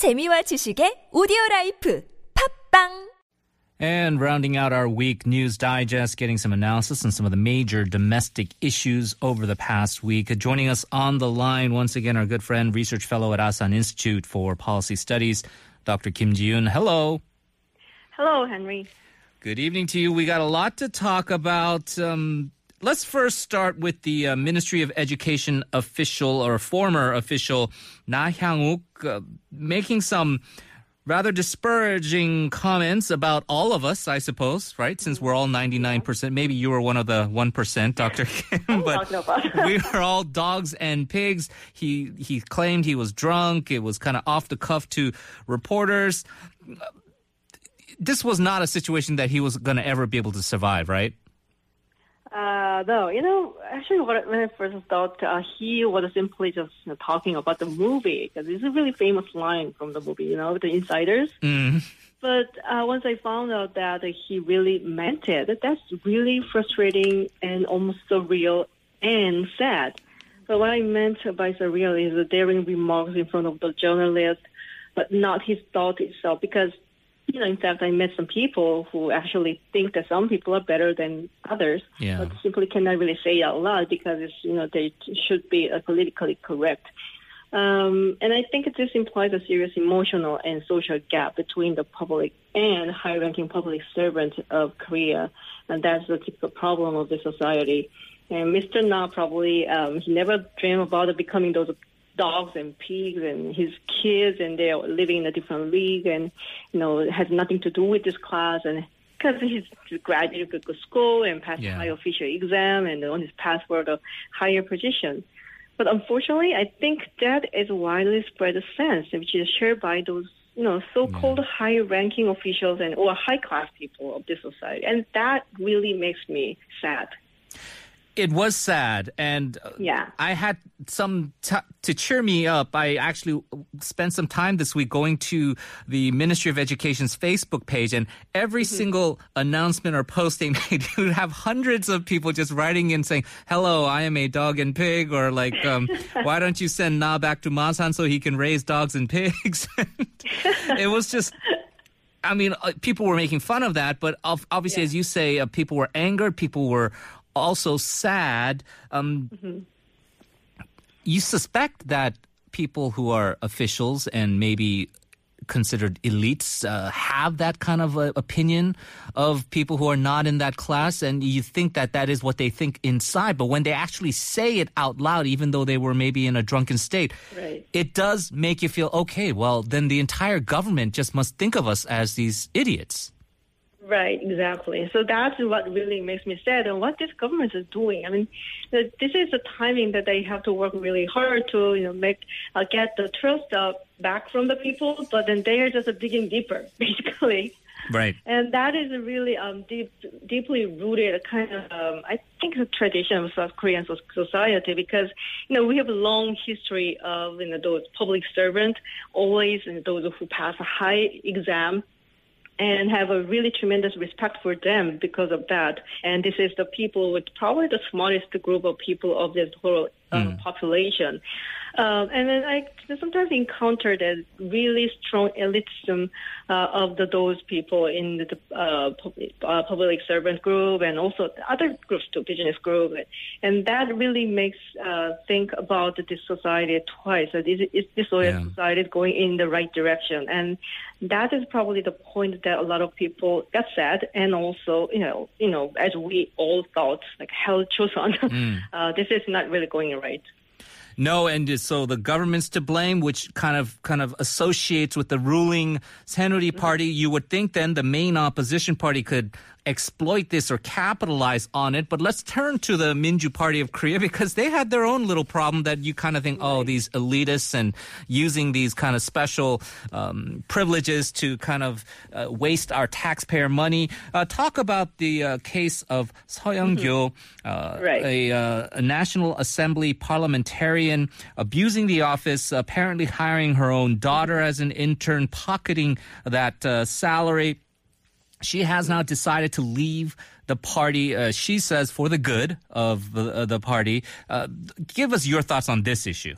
재미와 지식의 오디오 라이프 팝빵. And rounding out our week news digest, getting some analysis on some of the major domestic issues over the past week. Joining us on the line once again, our good friend, research fellow at Asan Institute for Policy Studies, Dr. Kim Ji-yoon. Hello. Hello, Henry. Good evening to you. We got a lot to talk about. Let's first start with the Ministry of Education official or former official Na Hyang-uk making some rather disparaging comments about all of us, I suppose, right? Since we're all 99%. Maybe you were one of the 1%, Dr. Kim, but we were all dogs and pigs. He claimed he was drunk. It was kind of off the cuff to reporters. This was not a situation that he was going to ever be able to survive, right? No, actually, when I first thought he was simply just talking about the movie, because it's a really famous line from the movie, the Insiders. Mm. But once I found out that he really meant it, that's really frustrating and almost surreal and sad. But what I meant by surreal is the daring remarks in front of the journalist, but not his thought itself, because, in fact, I met some people who actually think that some people are better than others, but simply cannot really say out loud because it's, they should be politically correct. And I think this implies a serious emotional and social gap between the public and high-ranking public servants of Korea, and that's the typical problem of the society. And Mr. Na probably he never dreamed about becoming those dogs and pigs and his kids, and they're living in a different league, and it has nothing to do with this class, and because he's graduated from school and passed high official exam and on his path for the higher position. But unfortunately, I think that is widely spread a sense which is shared by those so-called high-ranking officials and or high-class people of this society, and that really makes me sad. It was sad, and I had some to cheer me up. I actually spent some time this week going to the Ministry of Education's Facebook page, and every single announcement or posting they do have hundreds of people just writing in saying, "Hello, I am a dog and pig," or like, "Why don't you send Na back to Masan so he can raise dogs and pigs?" It was just... people were making fun of that, but obviously, as you say, people were angered, people were also sad. You suspect that people who are officials and maybe considered elites have that kind of opinion of people who are not in that class, and you think that that is what they think inside, but when they actually say it out loud, even though they were maybe in a drunken state, it does make you feel, okay, well, then the entire government just must think of us as these idiots. Right, exactly. So that's what really makes me sad, and what this government is doing. This is the timing that they have to work really hard to, get the trust back from the people, but then they are just digging deeper, basically. Right. And that is really deeply rooted kind of, I think, the tradition of South Korean society, because, we have a long history of, those public servants, always those who pass a high exam, and have a really tremendous respect for them because of that. And this is the people with probably the smartest group of people of this whole population. And then I sometimes encounter that really strong elitism of those people in the public servant group, and also other groups too, business group. And that really makes think about this society twice. Is this society going in the right direction? And that is probably the point that a lot of people got sad, and also, as we all thought, like hell, Chosun, this is not really going right. No, and so the government's to blame, which kind of associates with the ruling Saenuri Party. You would think then the main opposition party could exploit this or capitalize on it. But let's turn to the Minju Party of Korea, because they had their own little problem that you kind of think, oh, these elitists and using these kind of special privileges to kind of waste our taxpayer money. Talk about the case of So Young-kyo, a National Assembly parliamentarian, abusing the office, apparently hiring her own daughter as an intern, pocketing that salary. She has now decided to leave the party, she says, for the good of the party. Give us your thoughts on this issue.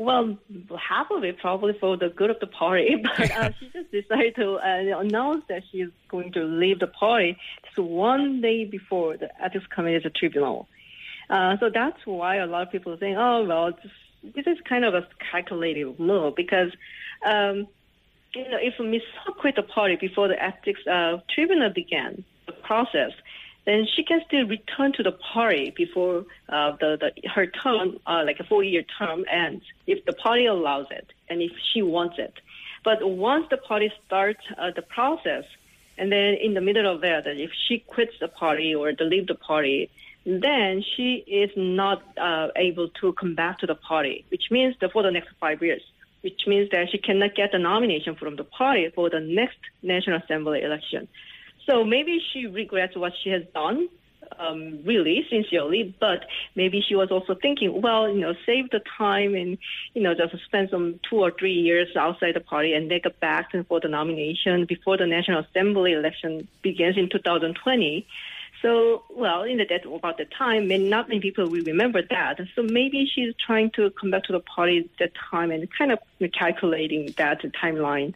Well, half of it probably for the good of the party, but she just decided to announce that she is going to leave the party just one day before the ethics committee tribunal. So that's why a lot of people are saying, oh, well, this is kind of a calculated move because, if Ms. Seok quit the party before the ethics tribunal began the process, then she can still return to the party before her term, like a 4-year term ends, if the party allows it and if she wants it. But once the party starts the process, and then in the middle of that, if she quits the party or to leave the party, then she is not able to come back to the party, which means that for the next 5 years, which means that she cannot get the nomination from the party for the next National Assembly election. So maybe she regrets what she has done, really, sincerely, but maybe she was also thinking, well, save the time and, just spend some 2 or 3 years outside the party and make a back for the nomination before the National Assembly election begins in 2020. So, well, about the time, not many people will remember that. So maybe she's trying to come back to the party at that time and kind of calculating that timeline.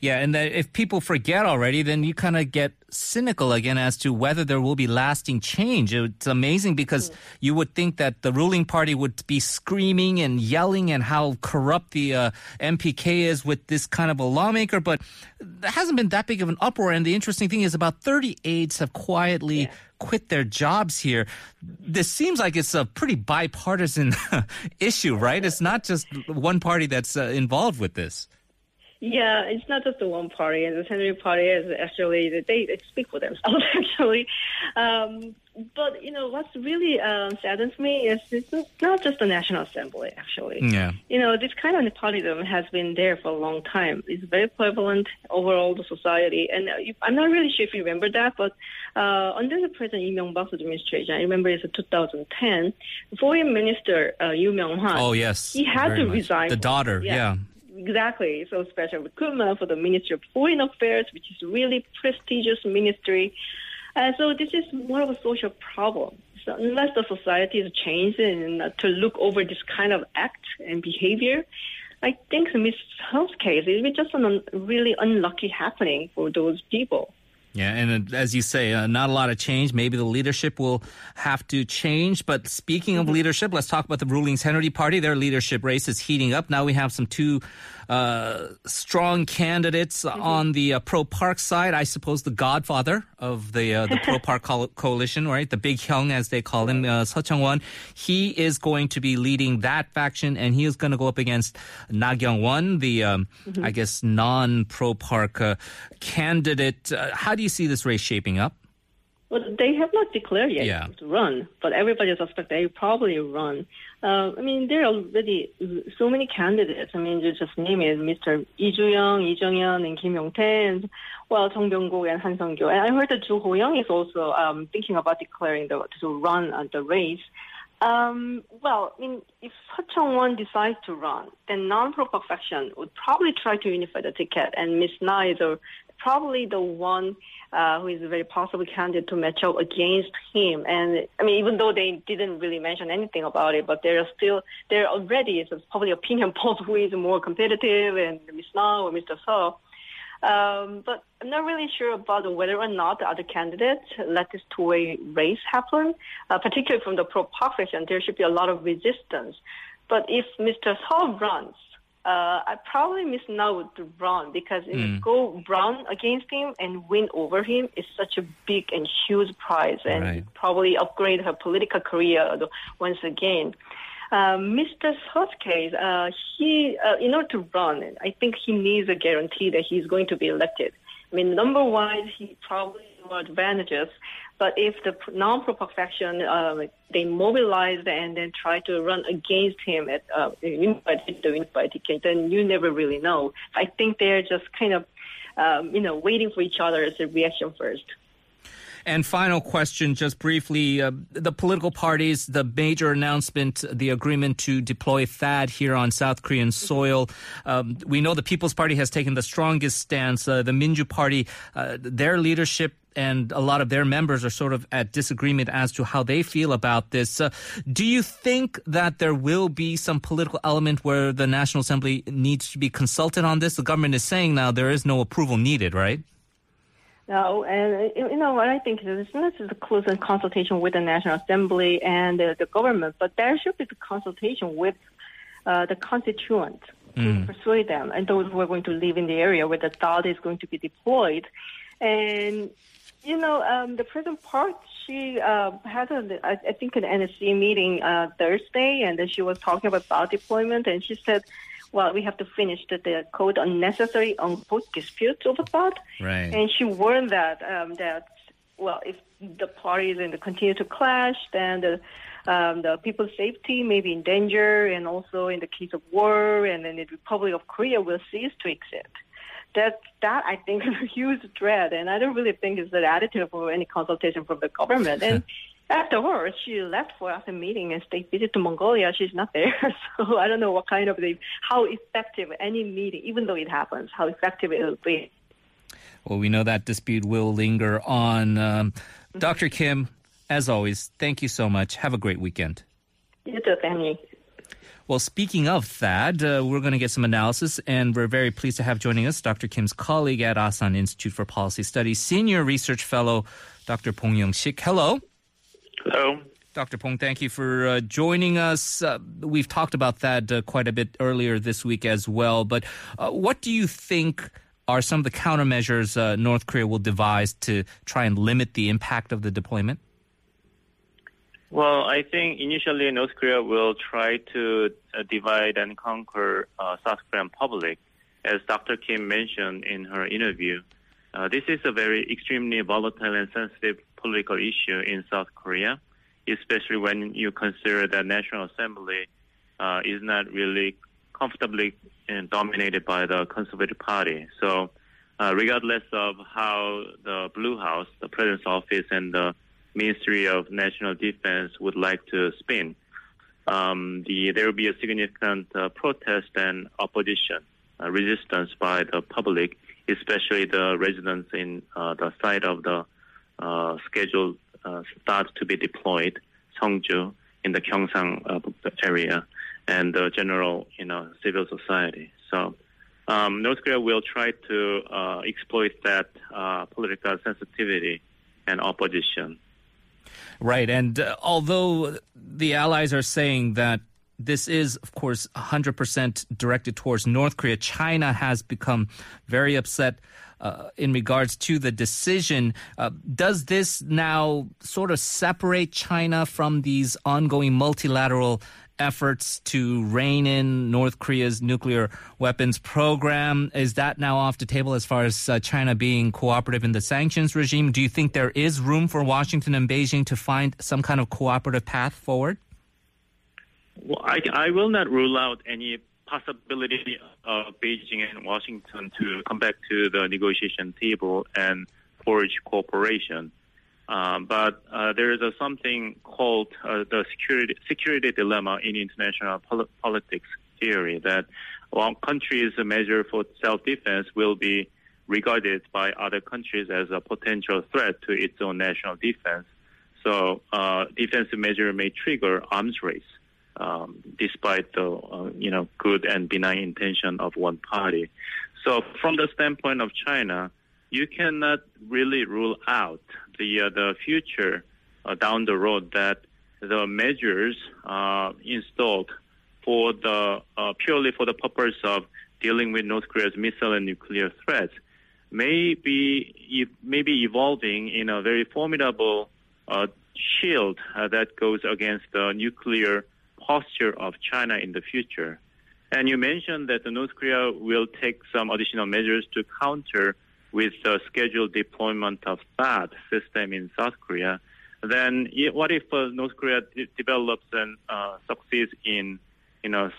Yeah, and that if people forget already, then you kind of get cynical again as to whether there will be lasting change. It's amazing because you would think that the ruling party would be screaming and yelling and how corrupt the MPK is with this kind of a lawmaker, but there hasn't been that big of an uproar. And the interesting thing is about 30 aides have quietly quit their jobs here. This seems like it's a pretty bipartisan issue, right? It's not just one party that's involved with this. Yeah, it's not just the one party, and the Saenuri Party is actually, they speak for themselves, actually. But, what's really saddens me is it's not just the National Assembly, actually. Yeah. This kind of partyism has been there for a long time. It's very prevalent overall the society, and I'm not really sure if you remember that, but under the President Lee Myung-hwan's administration, I remember it's 2010, Foreign Minister Yoo Myung-hwan. Oh, yes. He had to resign. The daughter, yeah. Exactly. So special recruitment for the Ministry of Foreign Affairs, which is really prestigious ministry. So this is more of a social problem. So unless the society is changing to look over this kind of act and behavior, I think in Ms. Seok's case, it was just a really unlucky happening for those people. Yeah, and as you say, not a lot of change. Maybe the leadership will have to change. But speaking of leadership, let's talk about the ruling Saenuri Party. Their leadership race is heating up. Now we have some two strong candidates on the pro-Park side. I suppose the godfather of the pro-Park coalition, right? The Big Hyung, as they call him, Seo Chung-won. He is going to be leading that faction, and he is going to go up against Na Kyung-won, the, I guess, non-pro-Park candidate. How do you see this race shaping up? Well, they have not declared yet to run, but everybody suspects they probably run. There are already so many candidates. You just name it, Mr. Lee Ju-young, Lee Jung-hyun, and Kim Yong-tae, and, well, Jung Byung-gu and Han Sung-kyo. And I heard that Joo Ho-young is also thinking about declaring to run the race. If Seo Chung-won decides to run, then non-pro-Park faction would probably try to unify the ticket, and Ms. Na is probably the one who is a very possible candidate to match up against him. And, even though they didn't really mention anything about it, but there already is probably opinion polls who is more competitive, and Ms. Na or Mr. Seo. But I'm not really sure about whether or not the other candidates let this two-way race happen, particularly from the pro-Park faction. There should be a lot of resistance. But if Mr. Seo runs, I probably miss now with Brown, because if go Brown against him and win over him is such a big and huge prize, and probably upgrade her political career once again. Mr. Seok's case, he in order to run, I think he needs a guarantee that he's going to be elected. Number-wise, he probably has more advantages, but if the non-pro-Park faction, they mobilize and then try to run against him at the unified ticket, then you never really know. I think they're just kind of, waiting for each other's reaction first. And final question, just briefly, the political parties, the major announcement, the agreement to deploy THAAD here on South Korean soil. We know the People's Party has taken the strongest stance. The Minju Party, their leadership and a lot of their members are sort of at disagreement as to how they feel about this. Do you think that there will be some political element where the National Assembly needs to be consulted on this? The government is saying now there is no approval needed, right? No, and you know what I think is this is a close consultation with the National Assembly and the government, but there should be the consultation with the constituents to persuade them and those who are going to live in the area where the THAAD is going to be deployed. And, you know, the President Park, she had, I think, an NSC meeting Thursday, and then she was talking about THAAD deployment, and she said, well, we have to finish the quote, unnecessary, unquote, disputes over THAAD. Right. And she warned that, well, if the parties continue to clash, then the people's safety may be in danger, and also in the case of war, and then the Republic of Korea will cease to exist. That I think, is a huge threat, and I don't really think it's the attitude for any consultation from the government. And afterwards, she left for after meeting and stayed busy to Mongolia. She's not there, so I don't know what kind of how effective any meeting, even though it happens, how effective it will be. Well, we know that dispute will linger on. Dr. Kim, as always, thank you so much. Have a great weekend. You too, Danny. Well, speaking of THAAD, we're going to get some analysis, and we're very pleased to have joining us Dr. Kim's colleague at Asan Institute for Policy Studies, Senior Research Fellow, Dr. Bong Young-sik. Hello. Hello. Dr. Bong, thank you for joining us. We've talked about THAAD quite a bit earlier this week as well, but what do you think are some of the countermeasures North Korea will devise to try and limit the impact of the deployment? Well, I think initially North Korea will try to divide and conquer South Korean public. As Dr. Kim mentioned in her interview, this is a very extremely volatile and sensitive political issue in South Korea, especially when you consider that National Assembly is not really comfortably dominated by the Conservative Party. So regardless of how the Blue House, the President's office, and the Ministry of National Defense would like to spin, there will be a significant protest and opposition, resistance by the public, especially the residents in the site of the scheduled start to be deployed, Songju, in the Gyeongsang area, and the general, civil society. So North Korea will try to exploit that political sensitivity and opposition. Right. And although the allies are saying that this is, of course, 100% directed towards North Korea, China has become very upset in regards to the decision. Does this now sort of separate China from these ongoing multilateral efforts to rein in North Korea's nuclear weapons program? Is that now off the table as far as China being cooperative in the sanctions regime? Do you think there is room for Washington and Beijing to find some kind of cooperative path forward? Well, I will not rule out any possibility of Beijing and Washington to come back to the negotiation table and forge cooperation. But there is something called the security dilemma in international politics theory, that one country's measure for self-defense will be regarded by other countries as a potential threat to its own national defense. So defensive measure may trigger arms race, despite the good and benign intention of one party. So from the standpoint of China, you cannot really rule out the future down the road that the measures installed for the purely for the purpose of dealing with North Korea's missile and nuclear threats may be evolving in a very formidable shield that goes against the nuclear posture of China in the future. And you mentioned that North Korea will take some additional measures to counter with the scheduled deployment of THAAD system in South Korea. Then what if North Korea develops and succeeds in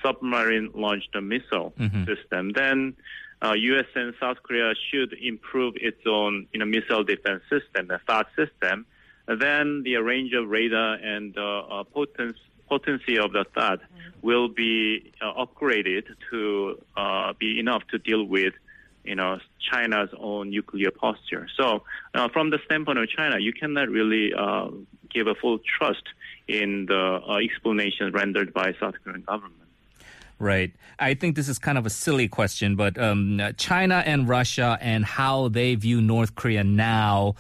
submarine-launched missile system? Then U.S. and South Korea should improve its own missile defense system, the THAAD system. Then the range of radar and potency of the THAAD will be upgraded to be enough to deal with China's own nuclear posture. So from the standpoint of China, you cannot really give a full trust in the explanation rendered by South Korean government. Right. I think this is kind of a silly question, but China and Russia and how they view North Korea now,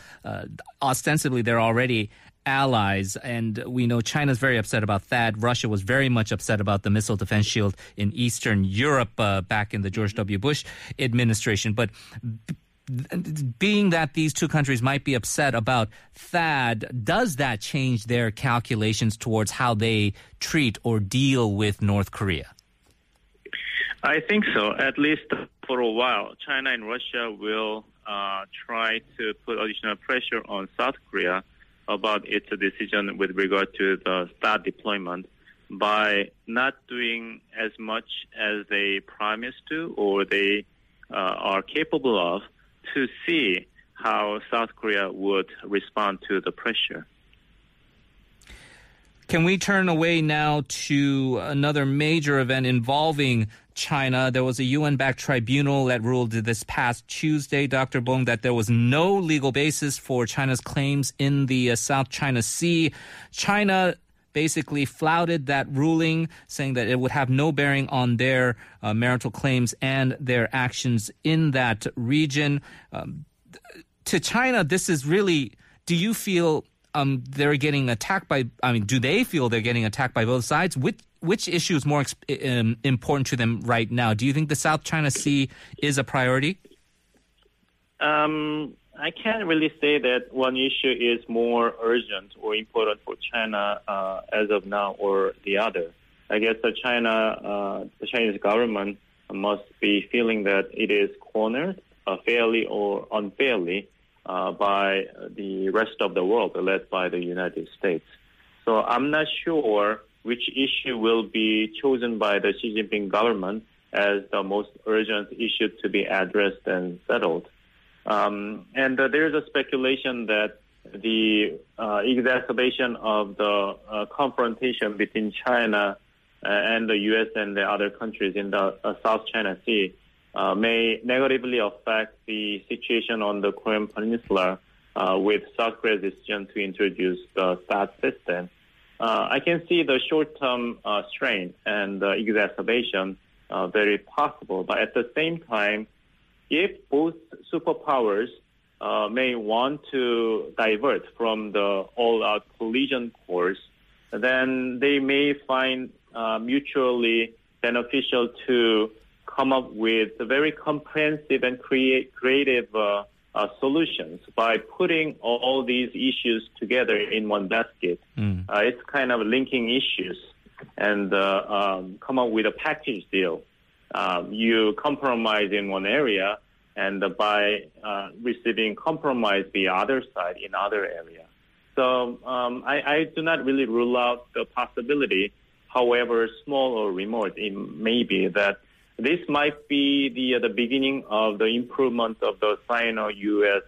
ostensibly they're already allies, and we know China's very upset about THAAD. Russia was very much upset about the missile defense shield in Eastern Europe back in the George W. Bush administration. But being that these two countries might be upset about THAAD, does that change their calculations towards how they treat or deal with North Korea? I think so. At least for a while, China and Russia will try to put additional pressure on South Korea about its decision with regard to the THAAD deployment by not doing as much as they promised to or they are capable of, to see how South Korea would respond to the pressure. Can we turn away now to another major event involving China? There was a UN-backed tribunal that ruled this past Tuesday, Dr. Bong, that there was no legal basis for China's claims in the South China Sea. China basically flouted that ruling, saying that it would have no bearing on their marital claims and their actions in that region. To China, this is really, do you feel they're getting attacked by, do they feel they're getting attacked by both sides? Which issue is more important to them right now? Do you think the South China Sea is a priority? I can't really say that one issue is more urgent or important for China as of now or the other. I guess the Chinese government must be feeling that it is cornered fairly or unfairly by the rest of the world, led by the United States. So I'm not sure which issue will be chosen by the Xi Jinping government as the most urgent issue to be addressed and settled. And there is a speculation that the exacerbation of the confrontation between China and the U.S. and the other countries in the South China Sea may negatively affect the situation on the Korean Peninsula with South Korea's decision to introduce the THAAD system. I can see the short-term strain and exacerbation very possible. But at the same time, if both superpowers may want to divert from the all-out collision course, then they may find mutually beneficial to come up with very comprehensive and creative solutions by putting all these issues together in one basket. It's kind of linking issues and come up with a package deal. You compromise in one area, and by receiving compromise the other side in other area. So I do not really rule out the possibility, however small or remote it may be, that this might be the beginning of the improvement of the Sino-U.S.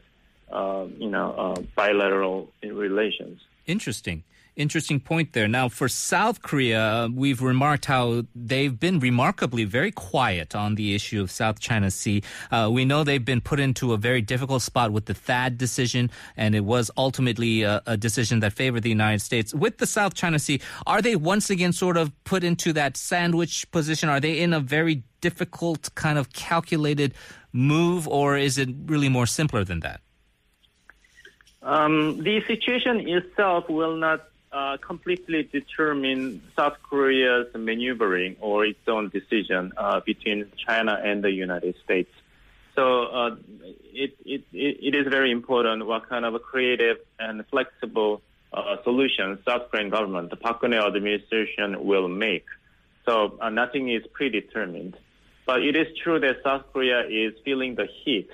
Bilateral relations. Interesting point there. Now, for South Korea, we've remarked how they've been remarkably very quiet on the issue of South China Sea. We know they've been put into a very difficult spot with the THAAD decision, and it was ultimately a decision that favored the United States. With the South China Sea, are they once again sort of put into that sandwich position? Are they in a very difficult kind of calculated move, or is it really more simpler than that? The situation itself will not completely determine South Korea's maneuvering or its own decision between China and the United States. So it is very important what kind of a creative and flexible solution South Korean government, the Park Geun-hye administration, will make. So nothing is predetermined. But it is true that South Korea is feeling the heat,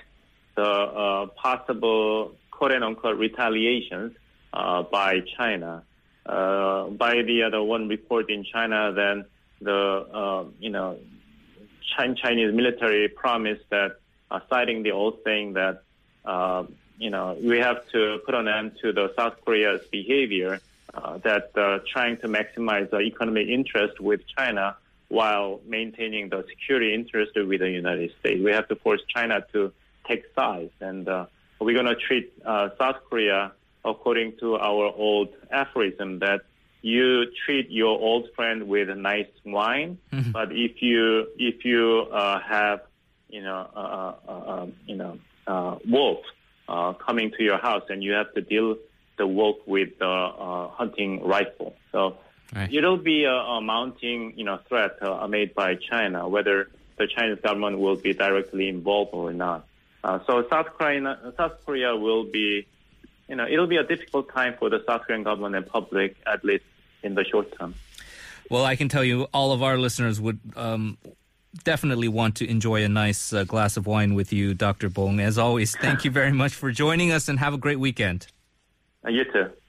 the possible quote-unquote retaliations by China. By the other one report in China, then the Chinese military promised that, citing the old saying that we have to put an end to the South Korea's behavior that trying to maximize the economic interest with China while maintaining the security interest with the United States. We have to force China to take sides, and we're going to treat South Korea according to our old aphorism that you treat your old friend with nice wine, mm-hmm. but if you have wolf coming to your house, and you have to deal the wolf with the hunting rifle. So right. It'll be a mounting threat made by China, whether the Chinese government will be directly involved or not. So South Korea will be, it'll be a difficult time for the South Korean government and public, at least in the short term. Well, I can tell you all of our listeners would definitely want to enjoy a nice glass of wine with you, Dr. Bong. As always, thank you very much for joining us and have a great weekend. You too.